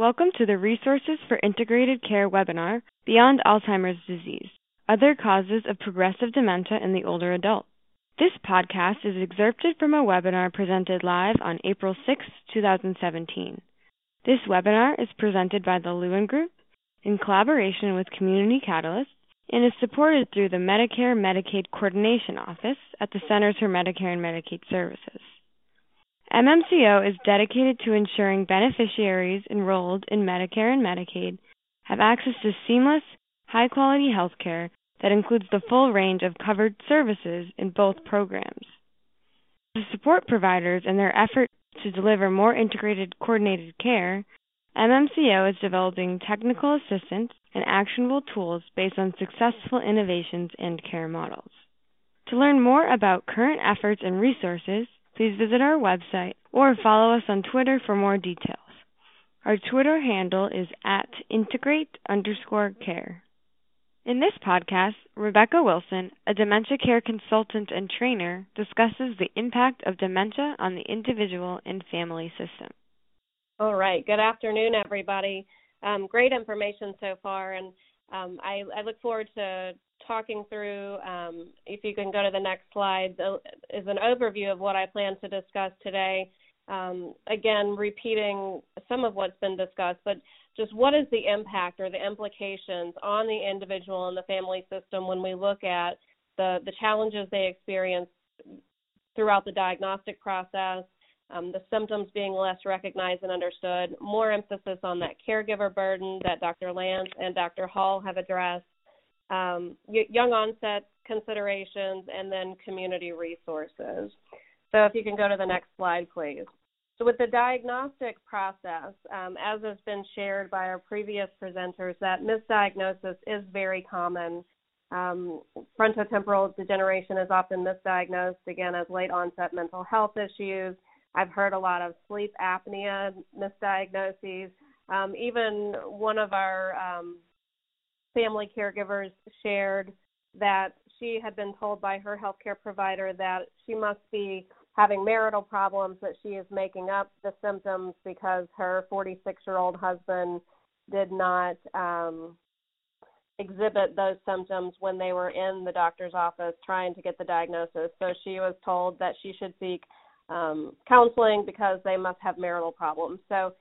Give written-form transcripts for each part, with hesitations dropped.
Welcome to the Resources for Integrated Care webinar, Beyond Alzheimer's Disease, Other Causes of Progressive Dementia in the Older Adult. This podcast is excerpted from a webinar presented live on April 6, 2017. This webinar is presented by the Lewin Group in collaboration with Community Catalyst and is supported through the Medicare-Medicaid Coordination Office at the Centers for Medicare and Medicaid Services. MMCO is dedicated to ensuring beneficiaries enrolled in Medicare and Medicaid have access to seamless, high-quality health care that includes the full range of covered services in both programs. To support providers in their effort to deliver more integrated, coordinated care, MMCO is developing technical assistance and actionable tools based on successful innovations and care models. To learn more about current efforts and resources, please visit our website or follow us on Twitter for more details. Our Twitter handle is @integrate_care. In this podcast, Rebecca Wilson, a dementia care consultant and trainer, discusses the impact of dementia on the individual and family system. All right. Good afternoon, everybody. Great information so far, and I look forward to talking through, if you can go to the next slide, is an overview of what I plan to discuss today. Again, repeating some of what's been discussed, but just what is the impact or the implications on the individual and the family system when we look at the challenges they experience throughout the diagnostic process, the symptoms being less recognized and understood, more emphasis on that caregiver burden that Dr. Lance and Dr. Hall have addressed, young onset considerations, and then community resources. So if you can go to the next slide, please. So with the diagnostic process, as has been shared by our previous presenters, that misdiagnosis is very common. Frontotemporal degeneration is often misdiagnosed, again, as late onset mental health issues. I've heard a lot of sleep apnea misdiagnoses. Even one of our family caregivers shared that she had been told by her healthcare provider that she must be having marital problems, that she is making up the symptoms because her 46-year-old husband did not exhibit those symptoms when they were in the doctor's office trying to get the diagnosis. So she was told that she should seek counseling because they must have marital problems. So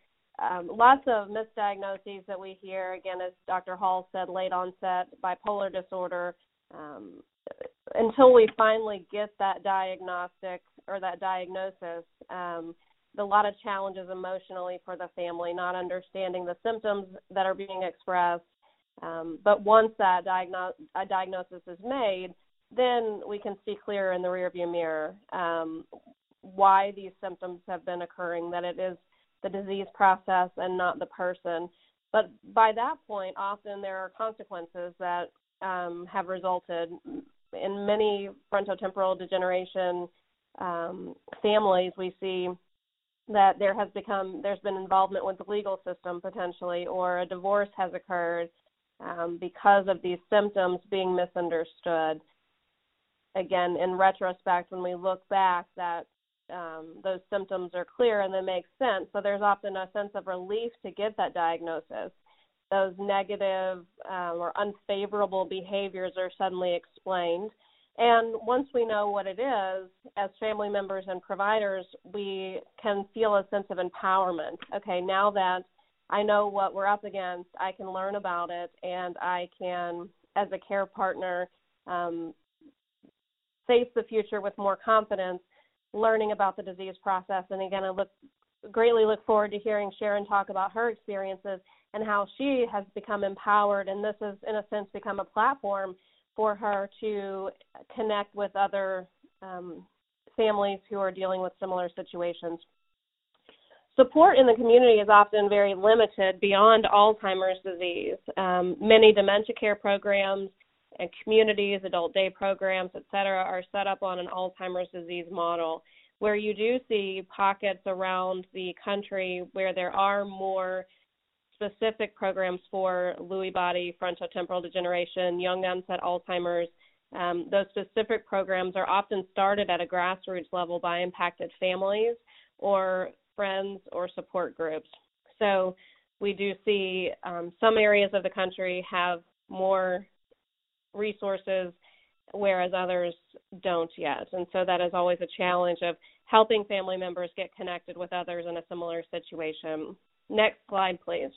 lots of misdiagnoses that we hear, again, as Dr. Hall said, late onset bipolar disorder. Until we finally get that diagnostic or that diagnosis, a lot of challenges emotionally for the family, not understanding the symptoms that are being expressed. But once that diagnosis is made, then we can see clearer in the rearview mirror why these symptoms have been occurring, that it is the disease process and not the person. But by that point, often there are consequences that have resulted. In many frontotemporal degeneration families, we see that there's been involvement with the legal system potentially, or a divorce has occurred because of these symptoms being misunderstood. Again, in retrospect, when we look back, that those symptoms are clear and they make sense. So there's often a sense of relief to get that diagnosis. Those negative or unfavorable behaviors are suddenly explained. And once we know what it is, as family members and providers, we can feel a sense of empowerment. Okay, now that I know what we're up against, I can learn about it, and I can, as a care partner, face the future with more confidence, learning about the disease process. And again, I greatly look forward to hearing Sharon talk about her experiences and how she has become empowered, and this has, in a sense, become a platform for her to connect with other families who are dealing with similar situations. Support in the community is often very limited beyond Alzheimer's disease. Many dementia care programs and communities, adult day programs, et cetera, are set up on an Alzheimer's disease model, where you do see pockets around the country where there are more specific programs for Lewy body, frontotemporal degeneration, young onset Alzheimer's. Those specific programs are often started at a grassroots level by impacted families or friends or support groups. So we do see some areas of the country have more resources, whereas others don't yet. And so that is always a challenge of helping family members get connected with others in a similar situation. Next slide, please.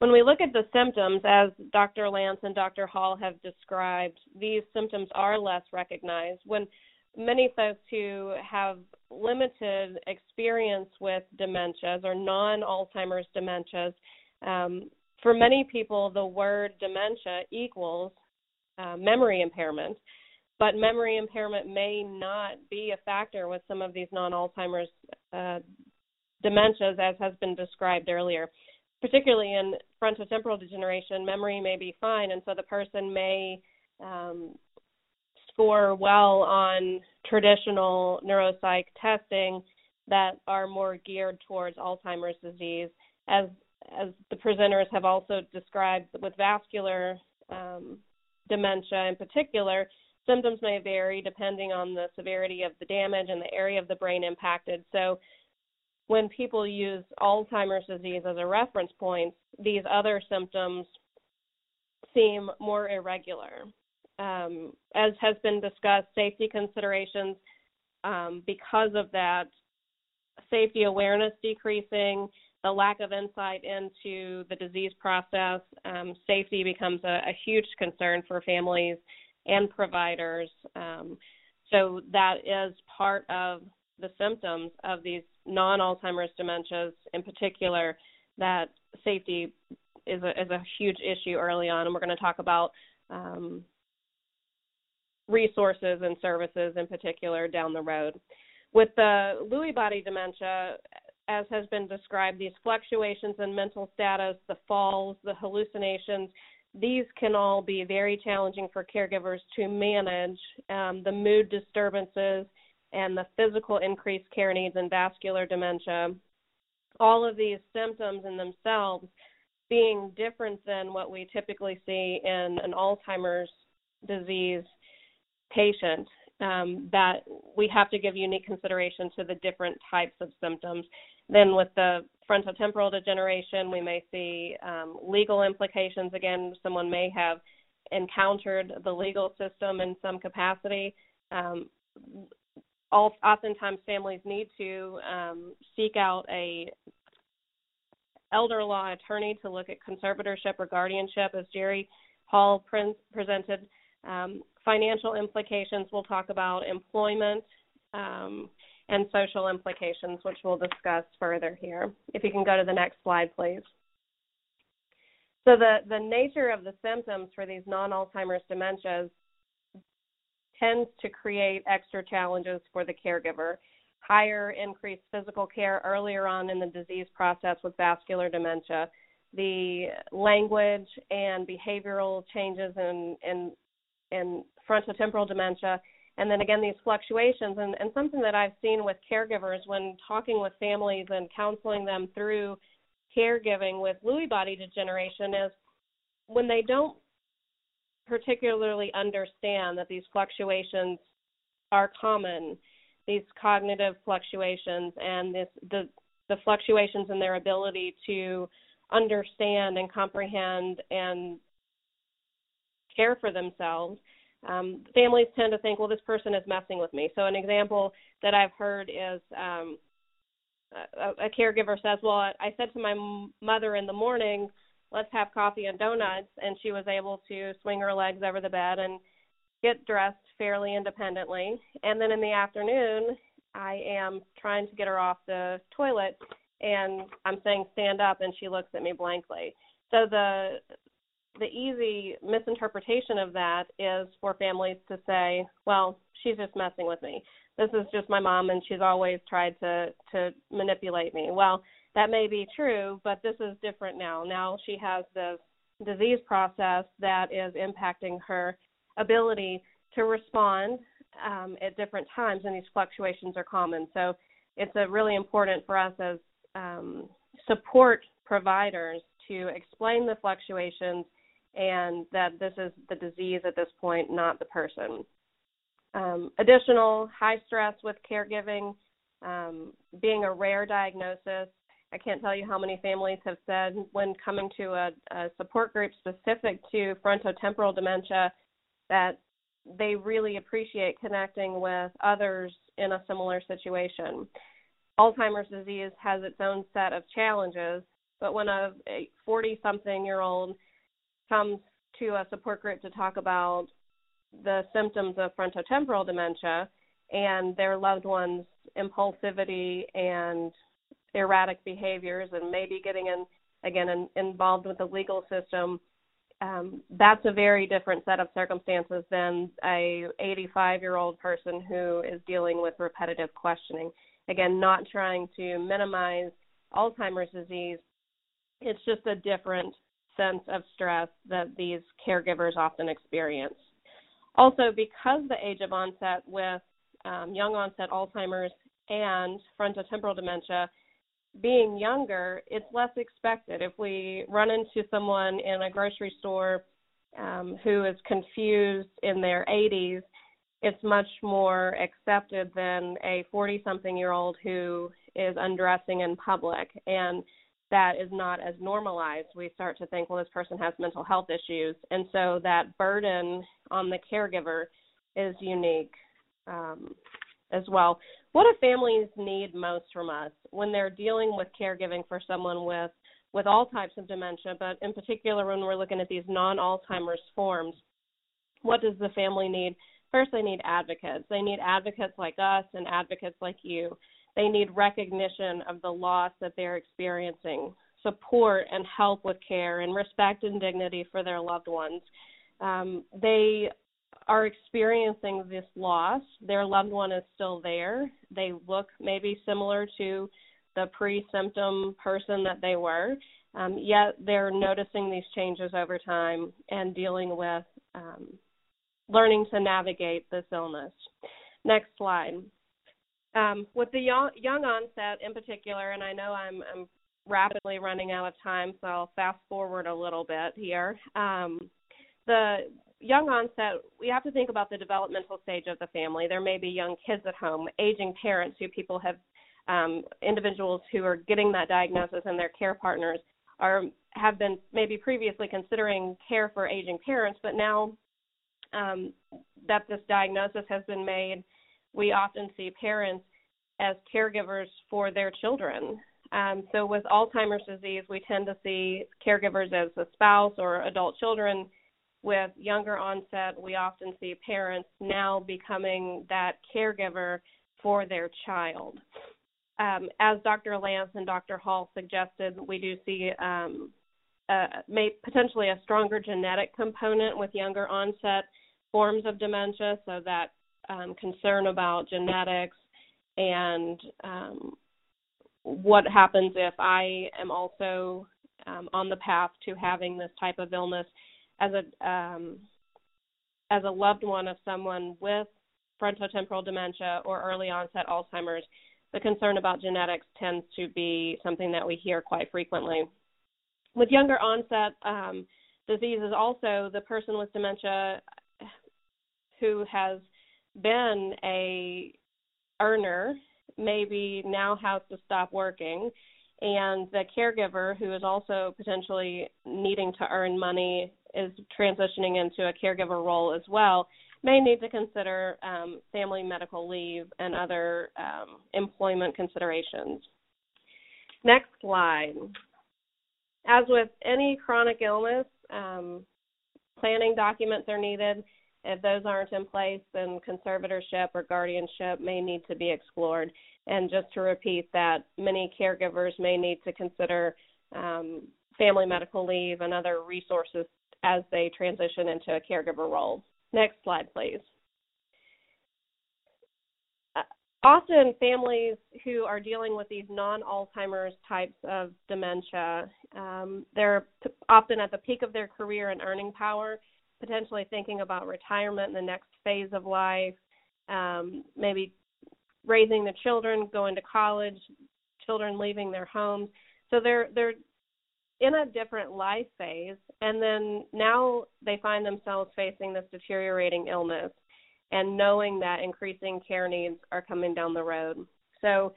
When we look at the symptoms, as Dr. Lance and Dr. Hall have described, these symptoms are less recognized. When many folks who have limited experience with dementias or non-Alzheimer's dementias, for many people, the word dementia equals memory impairment, but memory impairment may not be a factor with some of these non-Alzheimer's dementias, as has been described earlier. Particularly in frontotemporal degeneration, memory may be fine, and so the person may score well on traditional neuropsych testing that are more geared towards Alzheimer's disease. As the presenters have also described, with vascular dementia in particular, symptoms may vary depending on the severity of the damage and the area of the brain impacted. So when people use Alzheimer's disease as a reference point, these other symptoms seem more irregular. As has been discussed, safety considerations, because of that safety awareness decreasing, the lack of insight into the disease process, safety becomes a huge concern for families and providers. So that is part of the symptoms of these non-Alzheimer's dementias in particular, that safety is a huge issue early on, and we're going to talk about resources and services in particular down the road. With the Lewy body dementia, as has been described, these fluctuations in mental status, the falls, the hallucinations, these can all be very challenging for caregivers to manage. The mood disturbances and the physical increased care needs in vascular dementia, all of these symptoms in themselves being different than what we typically see in an Alzheimer's disease patient, that we have to give unique consideration to the different types of symptoms. Then with the frontotemporal degeneration, we may see legal implications. Again, someone may have encountered the legal system in some capacity. Oftentimes families need to seek out a elder law attorney to look at conservatorship or guardianship, as Jerry Hall presented. Financial implications, we'll talk about employment and social implications, which we'll discuss further here. If you can go to the next slide, please. So the nature of the symptoms for these non-Alzheimer's dementias tends to create extra challenges for the caregiver. Higher increased physical care earlier on in the disease process with vascular dementia, the language and behavioral changes in frontotemporal dementia, and then again, these fluctuations. And something that I've seen with caregivers when talking with families and counseling them through caregiving with Lewy body degeneration is when they don't particularly understand that these fluctuations are common, these cognitive fluctuations and the fluctuations in their ability to understand and comprehend and care for themselves, families tend to think, well, this person is messing with me. So an example that I've heard is a caregiver says, well, I said to my mother in the morning, let's have coffee and donuts, and she was able to swing her legs over the bed and get dressed fairly independently. And then in the afternoon, I am trying to get her off the toilet, and I'm saying stand up, and she looks at me blankly. So the easy misinterpretation of that is for families to say, well, she's just messing with me. This is just my mom, and she's always tried to manipulate me. Well, that may be true, but this is different now. Now she has this disease process that is impacting her ability to respond at different times, and these fluctuations are common. So it's really important for us as support providers to explain the fluctuations and that this is the disease at this point, not the person. Additional high stress with caregiving, being a rare diagnosis, I can't tell you how many families have said when coming to a support group specific to frontotemporal dementia that they really appreciate connecting with others in a similar situation. Alzheimer's disease has its own set of challenges, but when a 40-something-year-old comes to a support group to talk about the symptoms of frontotemporal dementia and their loved ones' impulsivity and erratic behaviors and maybe getting involved with the legal system, that's a very different set of circumstances than a 85-year-old person who is dealing with repetitive questioning. Again, not trying to minimize Alzheimer's disease. It's just a different sense of stress that these caregivers often experience. Also, because the age of onset with young-onset Alzheimer's and frontotemporal dementia being younger, it's less expected. If we run into someone in a grocery store who is confused in their 80s, it's much more accepted than a 40-something-year-old who is undressing in public, and that is not as normalized. We start to think, well, this person has mental health issues, and so that burden on the caregiver is unique as well. What do families need most from us when they're dealing with caregiving for someone with all types of dementia, but in particular when we're looking at these non-Alzheimer's forms? What does the family need? First, they need advocates. They need advocates like us and advocates like you. They need recognition of the loss that they're experiencing, support and help with care, and respect and dignity for their loved ones. They are experiencing this loss. Their loved one is still there. They look maybe similar to the pre-symptom person that they were, yet they're noticing these changes over time and dealing with learning to navigate this illness. Next slide. With the young onset in particular, and I know I'm rapidly running out of time, so I'll fast forward a little bit here. The young onset, we have to think about the developmental stage of the family. There may be young kids at home, aging parents who people have, individuals who are getting that diagnosis and their care partners have been maybe previously considering care for aging parents, but now that this diagnosis has been made, we often see parents as caregivers for their children. So with Alzheimer's disease, we tend to see caregivers as a spouse or adult children. With younger onset, we often see parents now becoming that caregiver for their child. As Dr. Lance and Dr. Hall suggested, we do see potentially a stronger genetic component with younger onset forms of dementia, so that concern about genetics and what happens if I am also on the path to having this type of illness as a loved one of someone with frontotemporal dementia or early onset Alzheimer's. The concern about genetics tends to be something that we hear quite frequently. With younger onset diseases, also the person with dementia who has been a earner maybe now has to stop working, and the caregiver who is also potentially needing to earn money is transitioning into a caregiver role as well, may need to consider family medical leave and other employment considerations. Next slide. As with any chronic illness, planning documents are needed. If those aren't in place, then conservatorship or guardianship may need to be explored. And just to repeat that, many caregivers may need to consider family medical leave and other resources as they transition into a caregiver role. Next slide, please. Often families who are dealing with these non-Alzheimer's types of dementia, they're often at the peak of their career and earning power, potentially thinking about retirement in the next phase of life, maybe raising the children, going to college, children leaving their homes. So they're in a different life phase, and then now they find themselves facing this deteriorating illness and knowing that increasing care needs are coming down the road. So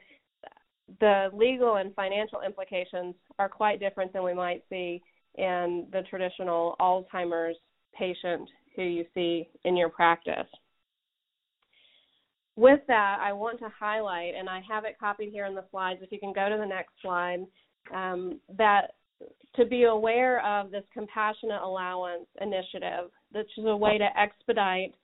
the legal and financial implications are quite different than we might see in the traditional Alzheimer's patient who you see in your practice. With that, I want to highlight, and I have it copied here in the slides, if you can go to the next slide, that to be aware of this compassionate allowance initiative, which is a way to expedite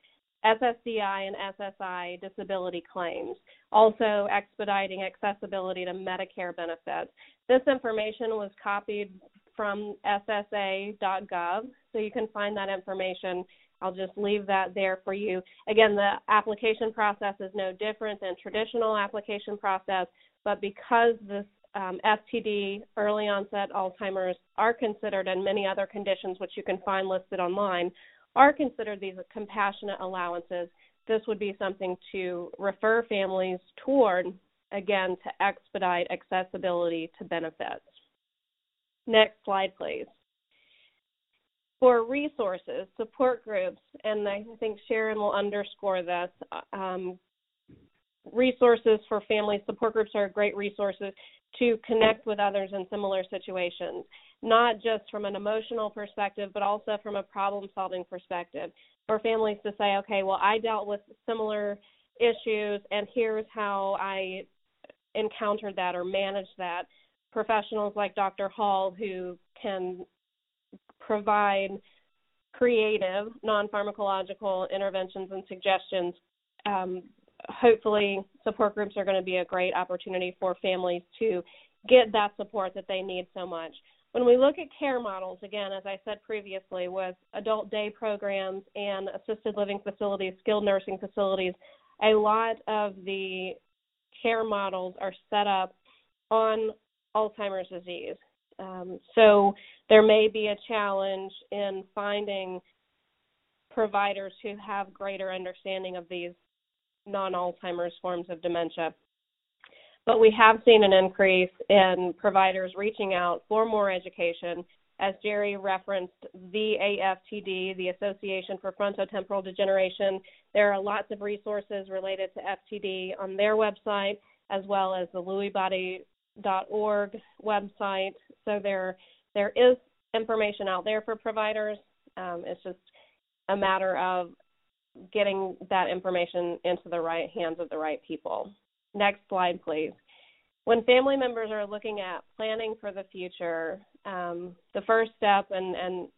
SSDI and SSI disability claims, also expediting accessibility to Medicare benefits. This information was copied from SSA.gov, so you can find that information. I'll just leave that there for you. Again, the application process is no different than traditional application process, but because this FTD, early onset Alzheimer's are considered, and many other conditions which you can find listed online, are considered these compassionate allowances, this would be something to refer families toward, again, to expedite accessibility to benefits. Next slide, please. For resources, support groups, and I think Sharon will underscore this, resources for families, support groups are great resources to connect with others in similar situations, not just from an emotional perspective, but also from a problem-solving perspective, for families to say, okay, well, I dealt with similar issues, and here's how I encountered that or managed that. Professionals like Dr. Hall, who can provide creative, non-pharmacological interventions and suggestions. Hopefully, support groups are going to be a great opportunity for families to get that support that they need so much. When we look at care models, again, as I said previously, with adult day programs and assisted living facilities, skilled nursing facilities, a lot of the care models are set up on Alzheimer's disease. So there may be a challenge in finding providers who have greater understanding of these non-Alzheimer's forms of dementia. But we have seen an increase in providers reaching out for more education. As Jerry referenced, the AFTD, the Association for Frontotemporal Degeneration, there are lots of resources related to FTD on their website, as well as the lewybody.org website. So there is information out there for providers. It's just a matter of getting that information into the right hands of the right people. Next slide, please. When family members are looking at planning for the future, the first step, and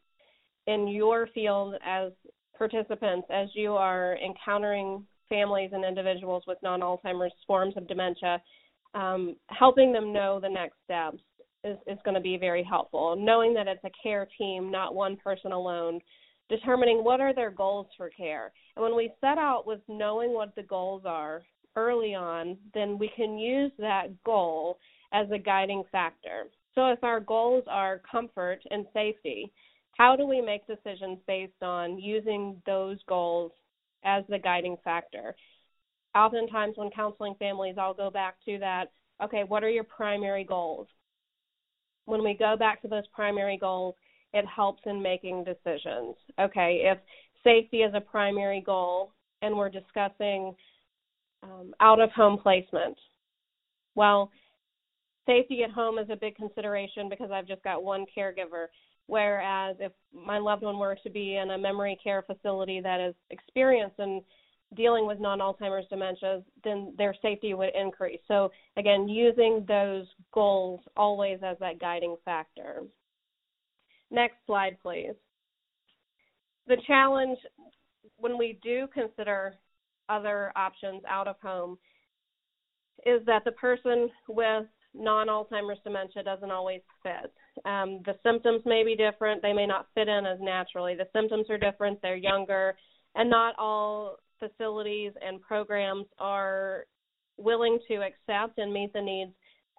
in your field as participants, as you are encountering families and individuals with non-Alzheimer's forms of dementia, helping them know the next steps is going to be very helpful. Knowing that it's a care team, not one person alone, determining what are their goals for care. And when we set out with knowing what the goals are early on, then we can use that goal as a guiding factor. So if our goals are comfort and safety, how do we make decisions based on using those goals as the guiding factor? Oftentimes when counseling families, I'll go back to that, okay, what are your primary goals? When we go back to those primary goals, it helps in making decisions. Okay, if safety is a primary goal and we're discussing out-of-home placement, well, safety at home is a big consideration because I've just got one caregiver, whereas if my loved one were to be in a memory care facility that is experienced in dealing with non-Alzheimer's dementias, then their safety would increase. So, again, using those goals always as that guiding factor. Next slide, please. The challenge when we do consider other options out of home is that the person with non-Alzheimer's dementia doesn't always fit. The symptoms may be different. They may not fit in as naturally. The symptoms are different. They're younger. And not all facilities and programs are willing to accept and meet the needs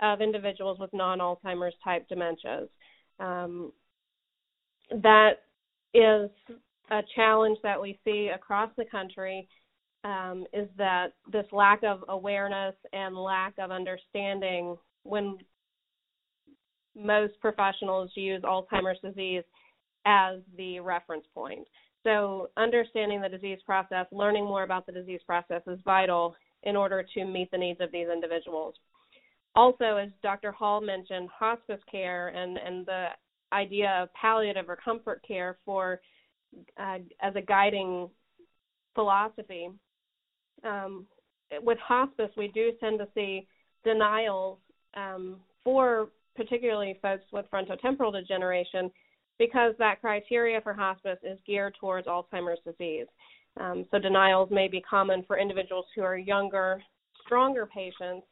of individuals with non-Alzheimer's type dementias. That is a challenge that we see across the country, is that this lack of awareness and lack of understanding when most professionals use Alzheimer's disease as the reference point. So understanding the disease process, learning more about the disease process is vital in order to meet the needs of these individuals. Also, as Dr. Hall mentioned, hospice care and the idea of palliative or comfort care as a guiding philosophy. With hospice, we do tend to see denials for particularly folks with frontotemporal degeneration because that criteria for hospice is geared towards Alzheimer's disease. So denials may be common for individuals who are younger, stronger patients.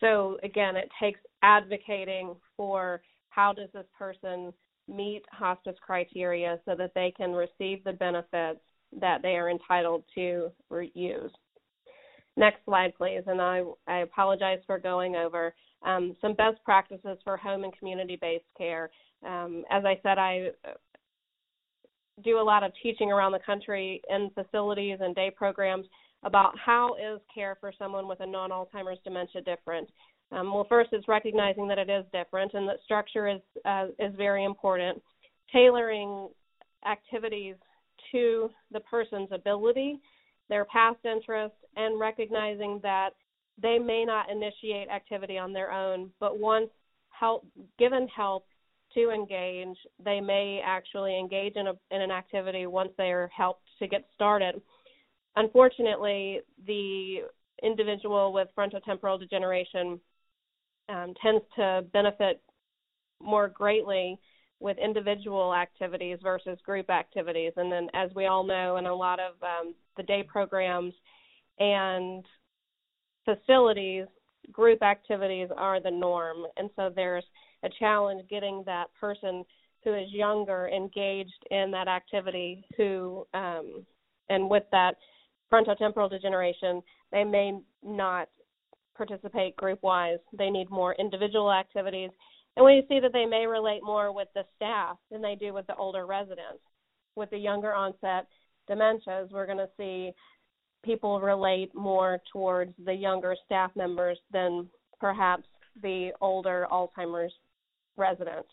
So, again, it takes advocating for how does this person meet hospice criteria so that they can receive the benefits that they are entitled to use. Next slide, please. And I apologize for going over some best practices for home and community-based care. As I said, I do a lot of teaching around the country in facilities and day programs about how is care for someone with a non-Alzheimer's dementia different. Well, first, it's recognizing that it is different and that structure is very important. Tailoring activities to the person's ability, their past interests, and recognizing that they may not initiate activity on their own, but once given help to engage, they may actually engage in an activity once they are helped to get started. Unfortunately, the individual with frontotemporal degeneration tends to benefit more greatly with individual activities versus group activities. And then, as we all know, in a lot of the day programs and facilities, group activities are the norm. And so there's a challenge getting that person who is younger engaged in that activity and with that frontotemporal degeneration, they may not participate group-wise. They need more individual activities. And we see that they may relate more with the staff than they do with the older residents. With the younger onset dementias, we're going to see people relate more towards the younger staff members than perhaps the older Alzheimer's residents.